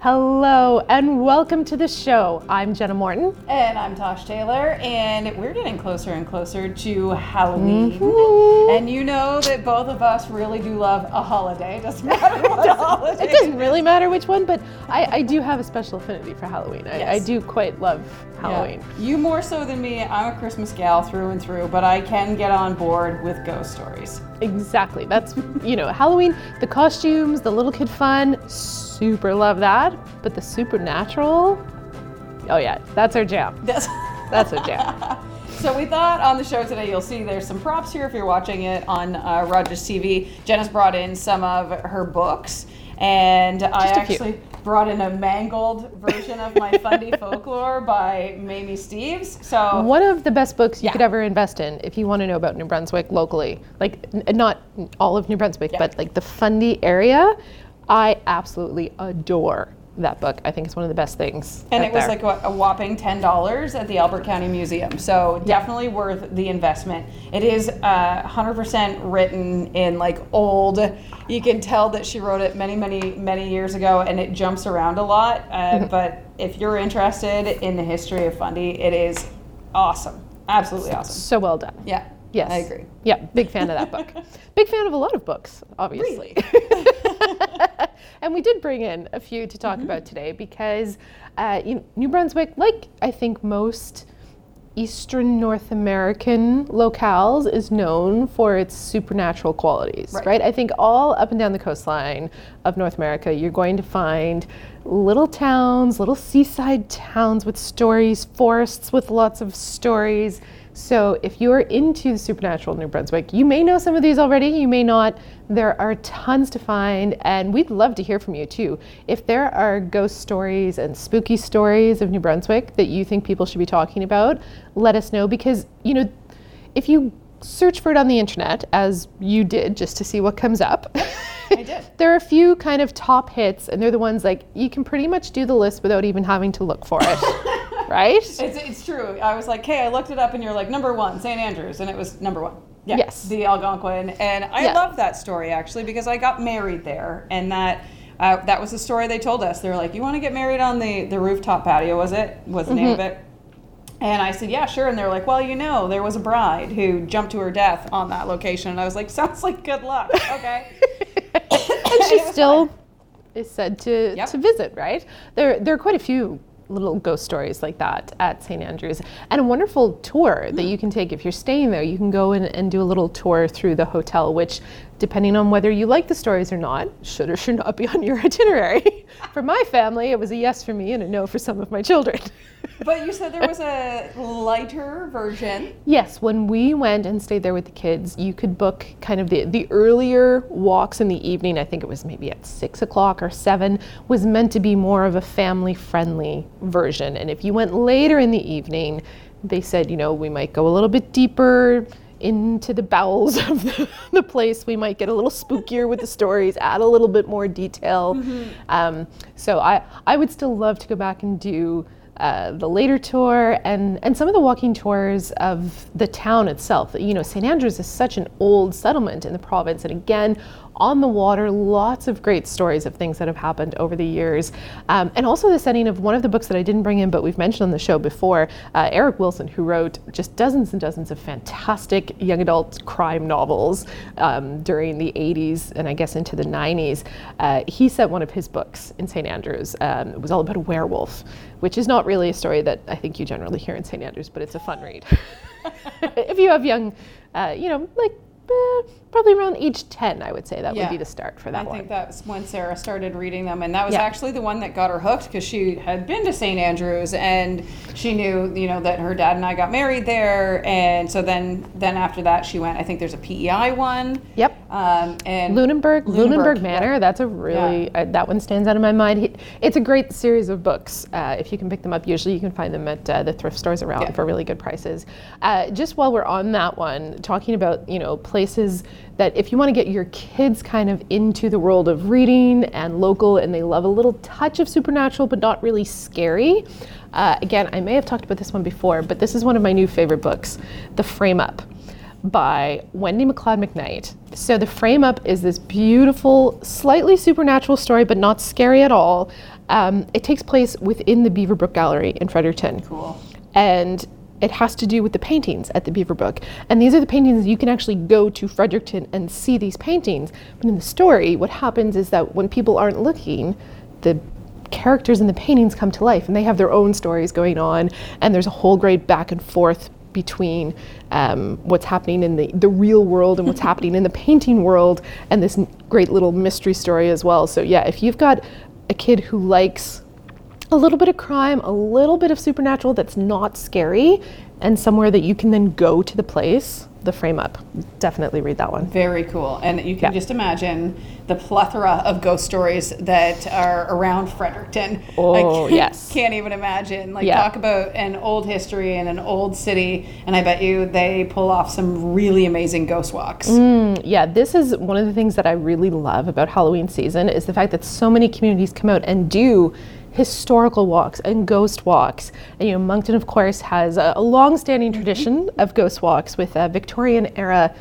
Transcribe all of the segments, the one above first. Hello and welcome to the show. I'm Jenna Morton. And I'm Tosh Taylor, and we're getting closer and closer to Halloween. Mm-hmm. And you know that both of us really do love a holiday. It doesn't matter what holiday. It doesn't really matter which one, but I do have a special affinity for Halloween. I do quite love Halloween. Yeah. You more so than me. I'm a Christmas gal through and through, but I can get on board with ghost stories. Exactly. That's, Halloween, the costumes, the little kid fun, super love that, but the supernatural, oh yeah, that's our jam. That's our jam. So we thought on the show today, you'll see there's some props here if you're watching it on Rogers TV. Jenna's brought in some of her books, and I actually brought in a mangled version of my Fundy Folklore by Mamie Steves. So one of the best books you could ever invest in if you want to know about New Brunswick locally, like not all of New Brunswick, but like the Fundy area. I absolutely adore that book. I think it's one of the best things. And it was there. Like a whopping $10 at the Albert County Museum. So definitely worth the investment. It is 100% written in like old. You can tell that she wrote it many, many, many years ago, and it jumps around a lot. But if you're interested in the history of Fundy, it is awesome. Absolutely awesome. So well done. Yeah. Yes. I agree. Yeah, big fan of that book. Big fan of a lot of books, obviously. Really? And we did bring in a few to talk about today because New Brunswick, like I think most Eastern North American locales, is known for its supernatural qualities, right? I think all up and down the coastline of North America, you're going to find little towns, little seaside towns with stories, forests with lots of stories. So if you're into the supernatural in New Brunswick, you may know some of these already, you may not. There are tons to find, and we'd love to hear from you too. If there are ghost stories and spooky stories of New Brunswick that you think people should be talking about, let us know, because if you search for it on the internet, as you did, just to see what comes up. I did. There are a few kind of top hits, and they're the ones like, you can pretty much do the list without even having to look for it. Right? It's true. I was like, hey, I looked it up, and you're like, number one, St. Andrews, and it was number one. Yeah, yes. The Algonquin, and I love that story, actually, because I got married there, and that was the story they told us. They were like, you want to get married on the rooftop patio, was the name of it? And I said, yeah, sure, and they were like, well, there was a bride who jumped to her death on that location, and I was like, sounds like good luck, okay. And she still is said to visit, right? There are quite a few little ghost stories like that at St. Andrews, and a wonderful tour that you can take if you're staying there. You can go in and do a little tour through the hotel, which, depending on whether you like the stories or not, should or should not be on your itinerary. For my family, it was a yes for me and a no for some of my children. But you said there was a lighter version. Yes, when we went and stayed there with the kids, you could book kind of the earlier walks in the evening. I think it was maybe at 6 o'clock or 7, was meant to be more of a family-friendly version. And if you went later in the evening, they said, we might go a little bit deeper into the bowels of the place. We might get a little spookier with the stories, add a little bit more detail. So I would still love to go back and do the later tour and some of the walking tours of the town itself. St. Andrews is such an old settlement in the province, and again, on the water, lots of great stories of things that have happened over the years. And also the setting of one of the books that I didn't bring in, but we've mentioned on the show before, Eric Wilson, who wrote just dozens and dozens of fantastic young adult crime novels during the 80s and I guess into the 90s. He set one of his books in St. Andrews. It was all about a werewolf, which is not really a story that I think you generally hear in St. Andrews, but it's a fun read. If you have young, probably around age 10, I would say that would be the start for that one. I think that's when Sarah started reading them, and that was actually the one that got her hooked, because she had been to St. Andrews and she knew, that her dad and I got married there, and so then after that she went. I think there's a PEI one. Yep. And Lunenburg Manor. Yeah. That's a really that one stands out in my mind. It's a great series of books. If you can pick them up, usually you can find them at the thrift stores around for really good prices. Just while we're on that one, talking about places that if you want to get your kids kind of into the world of reading and local, and they love a little touch of supernatural but not really scary. Again, I may have talked about this one before, but this is one of my new favorite books, The Frame-Up by Wendy McLeod McKnight. So The Frame-Up is this beautiful, slightly supernatural story but not scary at all. It takes place within the Beaverbrook Gallery in Fredericton. Cool. And it has to do with the paintings at the Beaverbrook. And these are the paintings you can actually go to Fredericton and see these paintings. But in the story, what happens is that when people aren't looking, the characters in the paintings come to life and they have their own stories going on. And there's a whole great back and forth between what's happening in the real world and what's happening in the painting world, and this great little mystery story as well. So yeah, if you've got a kid who likes a little bit of crime, a little bit of supernatural that's not scary, and somewhere that you can then go to the place, The Frame-Up. Definitely read that one. Very cool. And you can just imagine the plethora of ghost stories that are around Fredericton. Oh, yes. Can't even imagine. Talk about an old history and an old city, and I bet you they pull off some really amazing ghost walks. Yeah, this is one of the things that I really love about Halloween season is the fact that so many communities come out and do historical walks and ghost walks. And, Moncton, of course, has a long-standing tradition of ghost walks with Victorian-era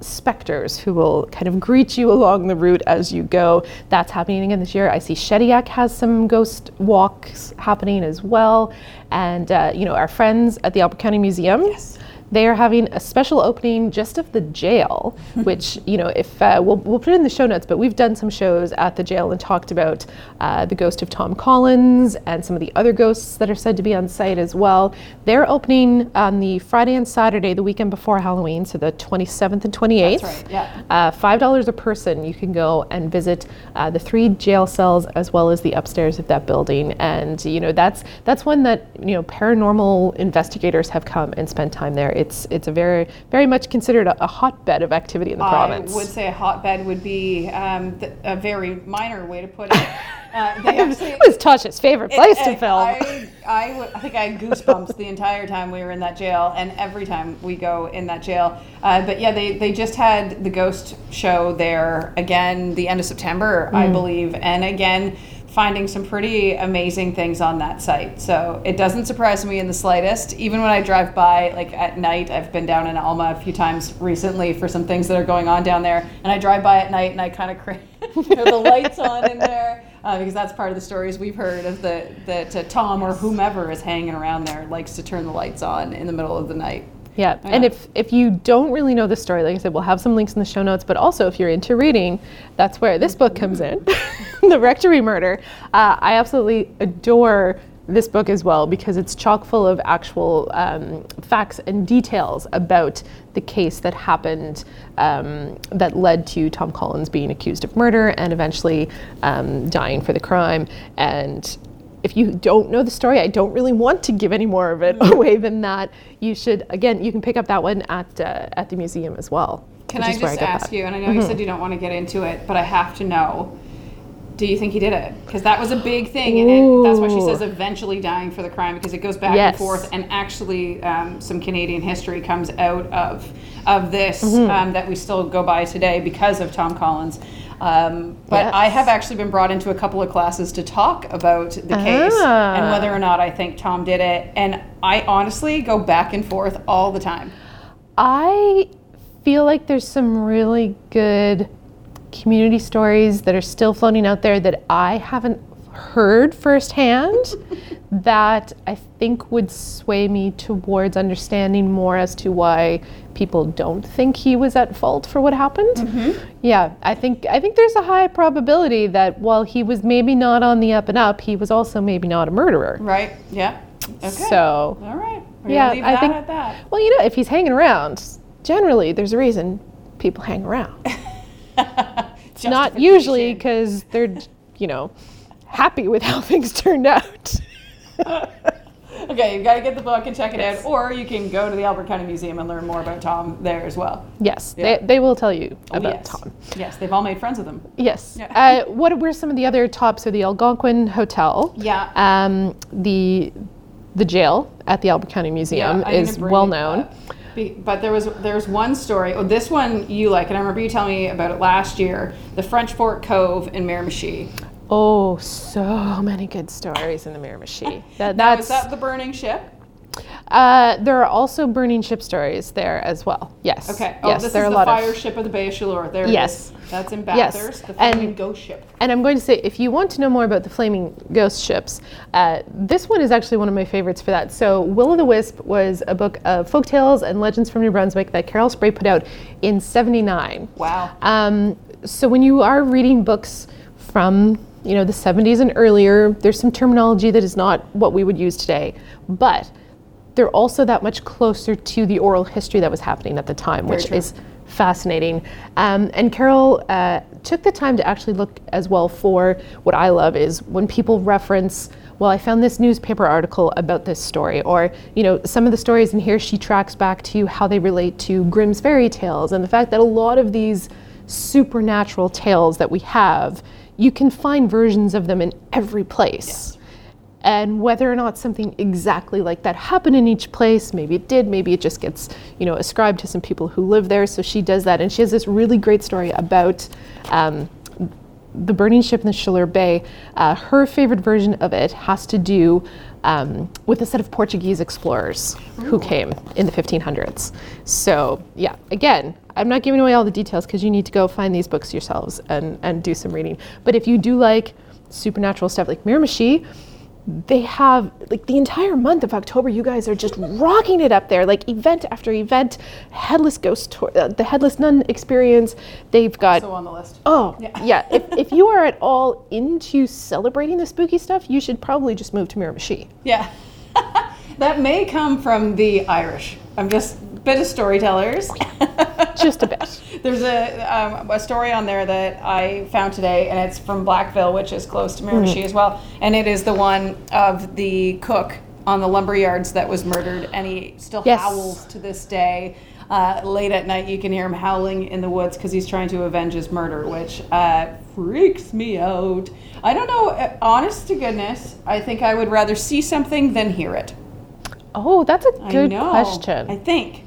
specters who will kind of greet you along the route as you go. That's happening again this year. I see Shediac has some ghost walks happening as well. And, our friends at the Albert County Museum, yes, they are having a special opening just of the jail, which, if we'll put it in the show notes, but we've done some shows at the jail and talked about the ghost of Tom Collins and some of the other ghosts that are said to be on site as well. They're opening on the Friday and Saturday, the weekend before Halloween, so the 27th and 28th. That's right, yeah. $5 a person. You can go and visit the three jail cells as well as the upstairs of that building. And, that's one that, paranormal investigators have come and spent time there. It's a very, very much considered a hotbed of activity in the province. I would say a hotbed would be a very minor way to put it. It was Tosh's favorite place to film. I think I had goosebumps the entire time we were in that jail, and every time we go in that jail. But yeah, they just had the ghost show there again the end of September, I believe, and again finding some pretty amazing things on that site. So it doesn't surprise me in the slightest. Even when I drive by, at night, I've been down in Alma a few times recently for some things that are going on down there. And I drive by at night and I kind of cringe. The lights on in there. Because that's part of the stories we've heard of that Tom or whomever is hanging around there likes to turn the lights on in the middle of the night. Yeah, and if you don't really know the story, like I said, we'll have some links in the show notes, but also if you're into reading, that's where this book comes in, The Rectory Murder. I absolutely adore this book as well because it's chock full of actual facts and details about the case that happened that led to Tom Collins being accused of murder and eventually dying for the crime. And if you don't know the story, I don't really want to give any more of it away than that. You should, again, you can pick up that one at the museum as well. Can I just ask you, and I know you said you don't want to get into it, but I have to know, do you think he did it? Because that was a big thing, and that's why she says eventually dying for the crime, because it goes back and forth, and actually some Canadian history comes out of this that we still go by today because of Tom Collins. But I have actually been brought into a couple of classes to talk about the case and whether or not I think Tom did it. And I honestly go back and forth all the time. I feel like there's some really good community stories that are still floating out there that I haven't heard firsthand that I think would sway me towards understanding more as to why people don't think he was at fault for what happened. Yeah, I think there's a high probability that while he was maybe not on the up and up, he was also maybe not a murderer. Right, yeah, okay. So, all right, we're gonna leave that at that. Well, if he's hanging around, generally there's a reason people hang around. It's not usually because they're, happy with how things turned out. Okay, you've got to get the book and check it out, or you can go to the Albert County Museum and learn more about Tom there as well. Yes, yeah. They will tell you about Tom. Yes, they've all made friends with him. Yes. Yeah. What were some of the other tops? So the Algonquin Hotel. Yeah. The jail at the Albert County Museum is well known. But there's one story. Oh, this one you like, and I remember you telling me about it last year. The French Fort Cove in Miramichi. Oh, so many good stories in the Miramichi. Now, is that the burning ship? There are also burning ship stories there as well. Yes. Okay. Oh, yes, this is the fire ship of the Bay of Chaleur. There yes. it is. That's in Bathurst, yes. The Flaming Ghost Ship. And I'm going to say, if you want to know more about the Flaming Ghost Ships, this one is actually one of my favorites for that. So Will-O'-The-Wisp was a book of folk tales and legends from New Brunswick that Carol Spray put out in '79. Wow. So when you are reading books from the 70s and earlier, there's some terminology that is not what we would use today, but they're also that much closer to the oral history that was happening at the time, which is fascinating. And Carol took the time to actually look as well for what I love is when people reference, well, I found this newspaper article about this story, or some of the stories in here she tracks back to how they relate to Grimm's fairy tales, and the fact that a lot of these supernatural tales that we have, you can find versions of them in every place. Yes. And whether or not something exactly like that happened in each place, maybe it did, maybe it just gets, ascribed to some people who live there. So she does that, and she has this really great story about the burning ship in the Chaleur Bay. Her favorite version of it has to do with a set of Portuguese explorers who came in the 1500s. So yeah, again, I'm not giving away all the details because you need to go find these books yourselves and do some reading. But if you do like supernatural stuff like Miramichi, they have like the entire month of October. You guys are just rocking it up there, like event after event. Headless ghost tour, the headless nun experience. They've got so on the list. Oh yeah, yeah. If you are at all into celebrating the spooky stuff, you should probably just move to Miramichi. Yeah, that may come from the Irish. I'm just a bit of storytellers. Just a bit. There's a story on there that I found today, and it's from Blackville, which is close to Miramichi as well. And it is the one of the cook on the lumber yards that was murdered, and he still howls to this day. Late at night, you can hear him howling in the woods because he's trying to avenge his murder, which freaks me out. I don't know. Honest to goodness, I think I would rather see something than hear it. Oh, that's a good question. I think.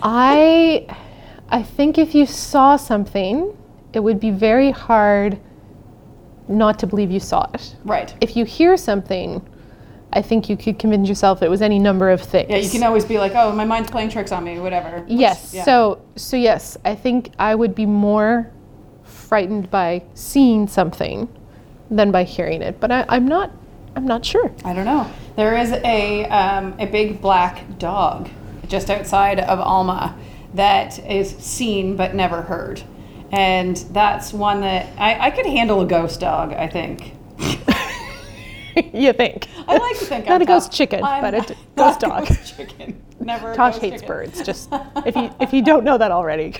I think if you saw something, it would be very hard not to believe you saw it. Right. If you hear something, I think you could convince yourself it was any number of things. Yeah, you can always be like, oh, my mind's playing tricks on me, whatever. So yes, I think I would be more frightened by seeing something than by hearing it. But I'm not sure. I don't know. There is a big black dog just outside of Alma that is seen but never heard, and that's one that I could handle a ghost dog, I think. You think? I like to think. Not a ghost chicken, but a ghost dog. Ghost chicken. Never. Tosh hates birds. Just if you don't know that already.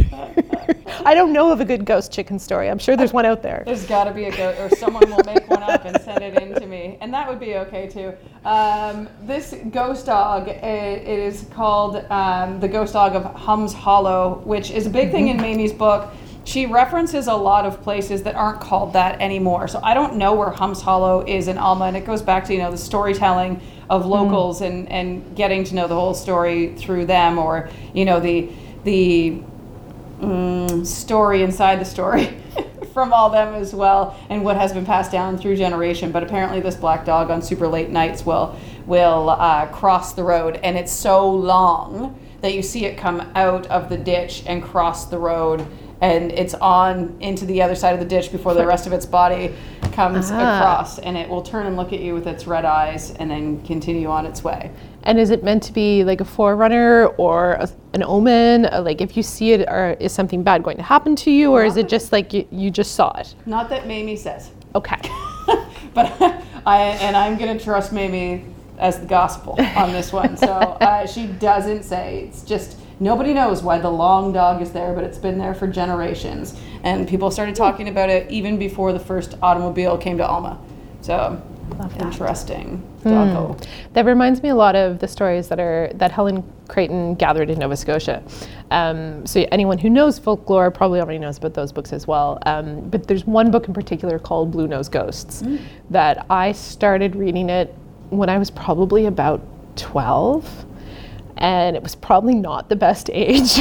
I don't know of a good ghost chicken story. I'm sure there's one out there. There's got to be a ghost, or someone will make one up and send it in to me, and that would be okay too. This ghost dog, it is called the ghost dog of Hum's Hollow, which is a big thing in Mamie's book. She references a lot of places that aren't called that anymore. So I don't know where Hum's Hollow is in Alma, and it goes back to, the storytelling of locals and getting to know the whole story through them, or, the story inside the story from all them as well, and what has been passed down through generation. But apparently this black dog on super late nights will cross the road, and it's so long that you see it come out of the ditch and cross the road, and it's on into the other side of the ditch before the rest of its body comes across, and it will turn and look at you with its red eyes and then continue on its way. And is it meant to be like a forerunner or an omen? Like if you see it, or is something bad going to happen to you, or is it just like you just saw it? Not that Mamie says. Okay. But I'm going to trust Mamie as the gospel on this one. So she doesn't say. It's just nobody knows why the long dog is there, but it's been there for generations. And people started talking about it even before the first automobile came to Alma. So interesting. Doggo. That reminds me a lot of the stories that Helen Creighton gathered in Nova Scotia. So anyone who knows folklore probably already knows about those books as well. But there's one book in particular called Blue Nose Ghosts that I started reading it when I was probably about 12. And it was probably not the best age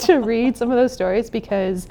to read some of those stories, because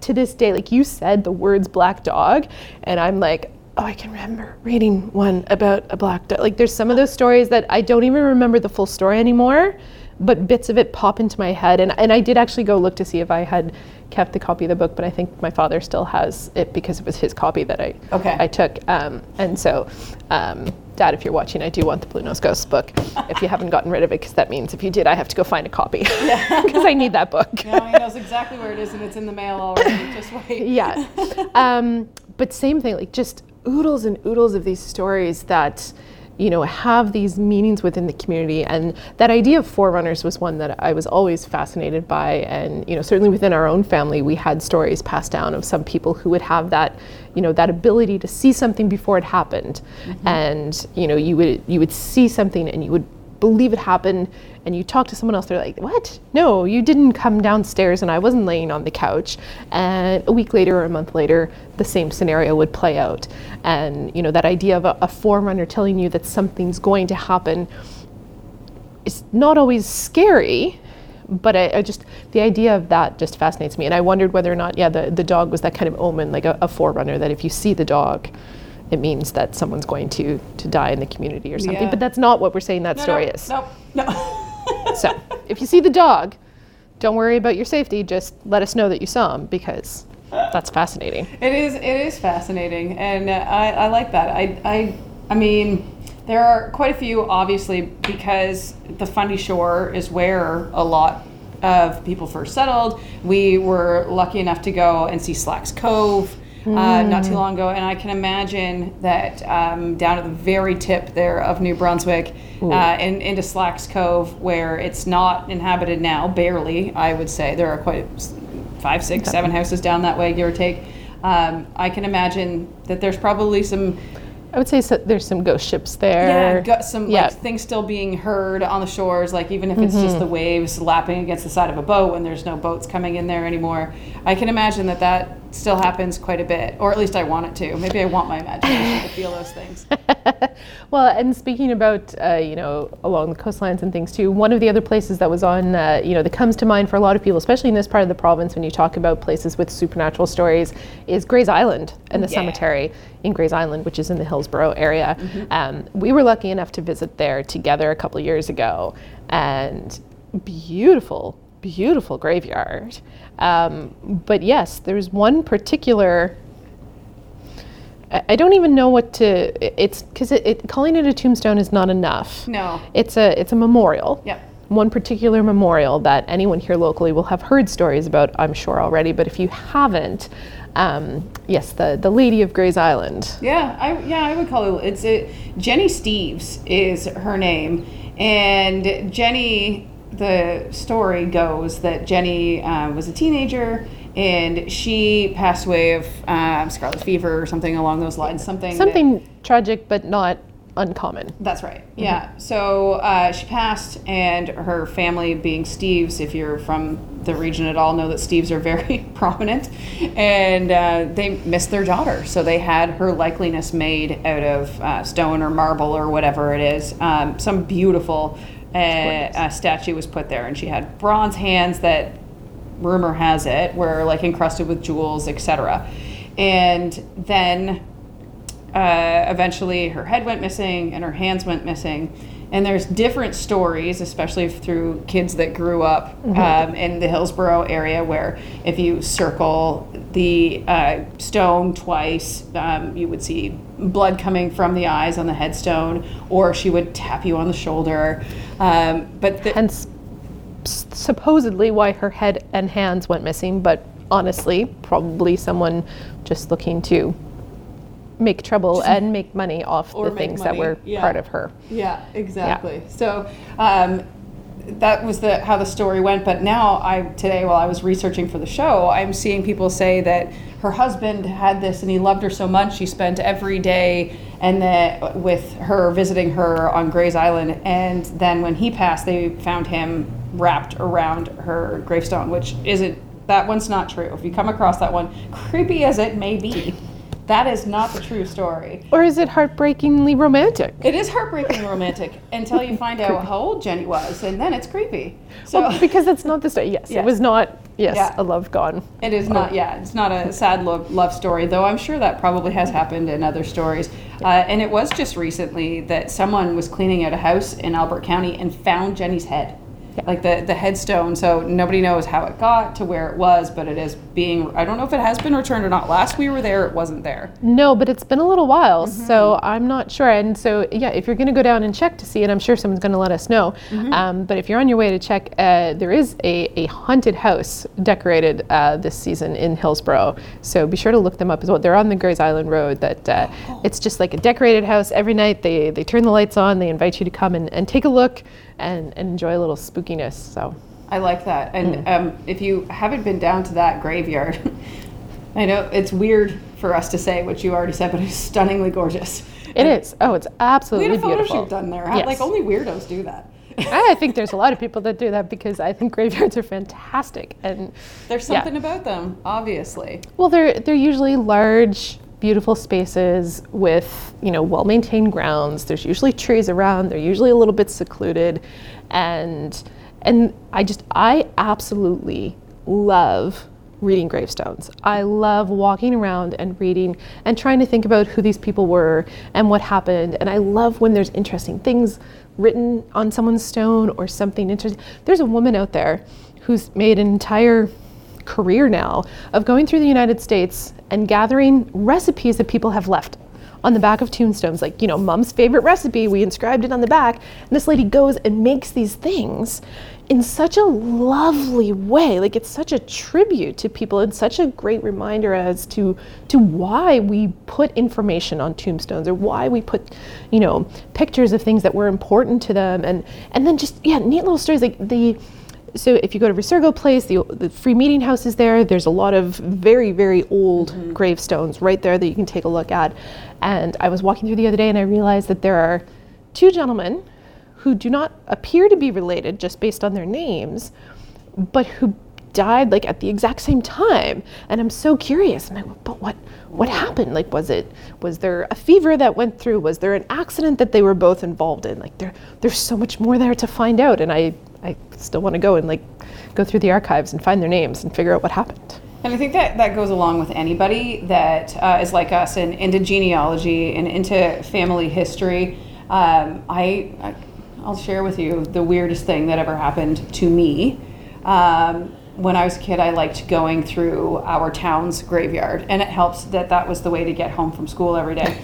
to this day, like you said, the words black dog, and I'm like, oh, I can remember reading one about a black dog. Like, there's some of those stories that I don't even remember the full story anymore, but bits of it pop into my head. And I did actually go look to see if I had kept the copy of the book, but I think my father still has it because it was his copy that I took. And so, Dad, if you're watching, I do want the Blue Nose Ghosts book if you haven't gotten rid of it, because that means if you did, I have to go find a copy because I need that book. No, he knows exactly where it is, and it's in the mail already. Just wait. Yeah. But same thing, like just oodles and oodles of these stories that, you know, have these meanings within the community. And that idea of forerunners was one that I was always fascinated by. And, you know, certainly within our own family, we had stories passed down of some people who would have that, you know, that ability to see something before it happened. Mm-hmm. And, you know, you would see something and you would believe it happened, and you talk to someone else, they're like, what? No, you didn't come downstairs and I wasn't laying on the couch. And a week later or a month later, the same scenario would play out. And, you know, that idea of a forerunner telling you that something's going to happen is not always scary, but I just, the idea of that just fascinates me. And I wondered whether or not, the dog was that kind of omen, like a forerunner, that if you see the dog, it means that someone's going to die in the community or something. Yeah. But that's not what we're saying that story is. No. So if you see the dog, don't worry about your safety. Just let us know that you saw him, because that's fascinating. It is fascinating. And I like that. I mean, there are quite a few, obviously, because the Fundy Shore is where a lot of people first settled. We were lucky enough to go and see Slacks Cove not too long ago, and I can imagine that down at the very tip there of New Brunswick and into Slacks Cove, where it's not inhabited now, barely, I would say. There are quite 5, 6, 7 houses down that way, give or take. I can imagine that there's probably some... I would say there's some ghost ships there. Yeah, things still being heard on the shores, like even if it's just the waves lapping against the side of a boat when there's no boats coming in there anymore. I can imagine that still happens quite a bit, or at least I want it to. Maybe I want my imagination to feel those things. Well, and speaking about, along the coastlines and things too, one of the other places that was on, that comes to mind for a lot of people, especially in this part of the province when you talk about places with supernatural stories, is Grey's Island and the cemetery in Grey's Island, which is in the Hillsborough area. Mm-hmm. We were lucky enough to visit there together a couple years ago, and beautiful graveyard. But yes, there's one particular, I don't even know what to, it's because calling it a tombstone is not enough. No. It's a memorial. Yep. One particular memorial that anyone here locally will have heard stories about, I'm sure already, but if you haven't, yes, the Lady of Grey's Island. Yeah, I would call it, Jenny Steves is her name, and Jenny, the story goes that Jenny was a teenager and she passed away of scarlet fever or something along those lines. Something tragic but not uncommon. That's right. Mm-hmm. Yeah. So she passed, and her family, being Steves, if you're from the region at all, know that Steves are very prominent, and they missed their daughter. So they had her likeliness made out of stone or marble or whatever it is. Some beautiful a statue was put there, and she had bronze hands that, rumor has it, were like encrusted with jewels, etc. And then eventually her head went missing and her hands went missing, and there's different stories, especially through kids that grew up in the Hillsborough area, where if you circle the stone twice, you would see blood coming from the eyes on the headstone, or she would tap you on the shoulder. Hence supposedly why her head and hands went missing, but honestly probably someone just looking to make trouble and make money off the things that were part of her. Yeah, exactly. Yeah. So that was how the story went. But now today, while I was researching for the show, I'm seeing people say that her husband had this and he loved her so much, she spent every day and that with her, visiting her on Grey's Island. And then when he passed, they found him wrapped around her gravestone, which that one's not true. If you come across that one, creepy as it may be, that is not the true story. Or is it heartbreakingly romantic? It is heartbreakingly romantic until you find out how old Jenny was, and then it's creepy. So because that's not the story. Yes, it was not Yes, yeah. A love gone. It is not, yeah, it's not a sad love story, though I'm sure that probably has happened in other stories. And it was just recently that someone was cleaning out a house in Albert County and found Jenny's head, like the headstone, so nobody knows how it got to where it was, but it is being, I don't know if it has been returned or not. Last we were there, it wasn't there. No, but it's been a little while, mm-hmm. so I'm not sure. And so, yeah, if you're going to go down and check to see, and I'm sure someone's going to let us know, mm-hmm. But if you're on your way to check, there is a haunted house decorated this season in Hillsborough, so be sure to look them up as well. They're on the Grey's Island Road. That It's just like a decorated house. Every night they turn the lights on, they invite you to come and take a look and enjoy a little spookiness. So I like that. And if you haven't been down to that graveyard, I know it's weird for us to say what you already said, but it's stunningly gorgeous. It is. Oh, it's absolutely beautiful. We had a photo shoot done there. Yes. Like only weirdos do that. I think there's a lot of people that do that because I think graveyards are fantastic. And there's something about them, obviously. Well, they're usually large, beautiful spaces with, well-maintained grounds. There's usually trees around. They're usually a little bit secluded. And I absolutely love reading gravestones. I love walking around and reading and trying to think about who these people were and what happened. And I love when there's interesting things written on someone's stone or something interesting. There's a woman out there who's made an entire career now of going through the United States and gathering recipes that people have left on the back of tombstones, like, mom's favorite recipe, we inscribed it on the back. And this lady goes and makes these things in such a lovely way. Like, it's such a tribute to people and such a great reminder as to why we put information on tombstones or why we put, pictures of things that were important to them. And then just, neat little stories like so if you go to Resurgo Place, the free meeting house is there. There's a lot of very, very old gravestones right there that you can take a look at. And I was walking through the other day and I realized that there are two gentlemen who do not appear to be related just based on their names, but who died like at the exact same time. And I'm so curious. And I went, but what happened? Like, was there a fever that went through? Was there an accident that they were both involved in? Like, there's so much more there to find out. And I still want to go and go through the archives and find their names and figure out what happened. And I think that goes along with anybody that is like us and into genealogy and into family history. I'll share with you the weirdest thing that ever happened to me. When I was a kid, I liked going through our town's graveyard, and it helps that was the way to get home from school every day.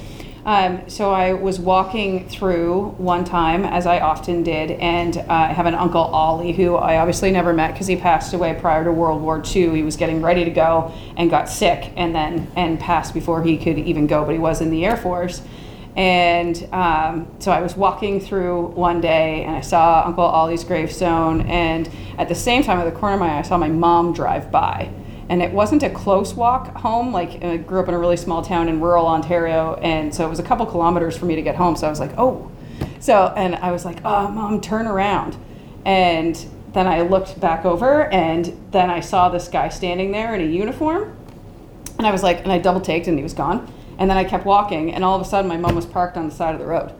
So I was walking through one time, as I often did, and I have an Uncle Ollie who I obviously never met because he passed away prior to World War II. He was getting ready to go and got sick and passed before he could even go, but he was in the Air Force. And so I was walking through one day and I saw Uncle Ollie's gravestone, and at the same time, at the corner of my eye, I saw my mom drive by. And it wasn't a close walk home. Like, I grew up in a really small town in rural Ontario, and so it was a couple kilometers for me to get home. So I was like, oh. So, and I was like, oh, Mom, turn around. And then I looked back over, and then I saw this guy standing there in a uniform. And I was like, and I double-taked, and he was gone. And then I kept walking, and all of a sudden, my mom was parked on the side of the road.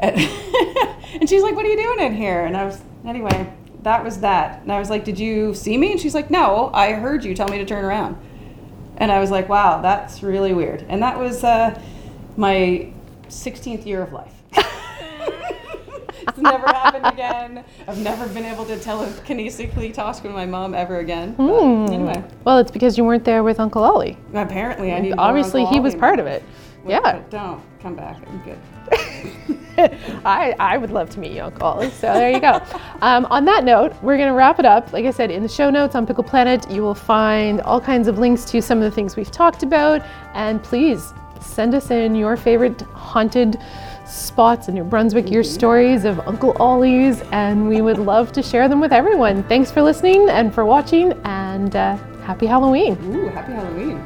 And she's like, what are you doing in here? And I was, anyway. That was that. And I was like, did you see me? And she's like, no, I heard you tell me to turn around. And I was like, wow, that's really weird. And that was my 16th year of life. It's never happened again. I've never been able to telekinesically talk with my mom ever again. Anyway. Well, it's because you weren't there with Uncle Ollie. Apparently, I need to go. Obviously, he was part of it. But don't come back. I'm good. I would love to meet you, Uncle Ollie. So there you go. On that note, we're going to wrap it up. Like I said, in the show notes on Pickle Planet, you will find all kinds of links to some of the things we've talked about. And please send us in your favorite haunted spots in New Brunswick, your stories of Uncle Ollie's, and we would love to share them with everyone. Thanks for listening and for watching, and happy Halloween. Ooh, happy Halloween.